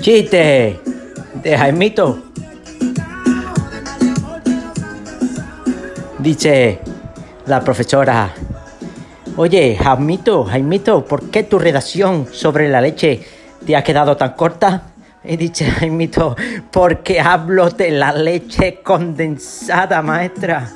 Chiste de Jaimito. Dice la profesora: oye, Jaimito, ¿por qué tu redacción sobre la leche te ha quedado tan corta? Y dice Jaimito: porque hablo de la leche condensada, maestra.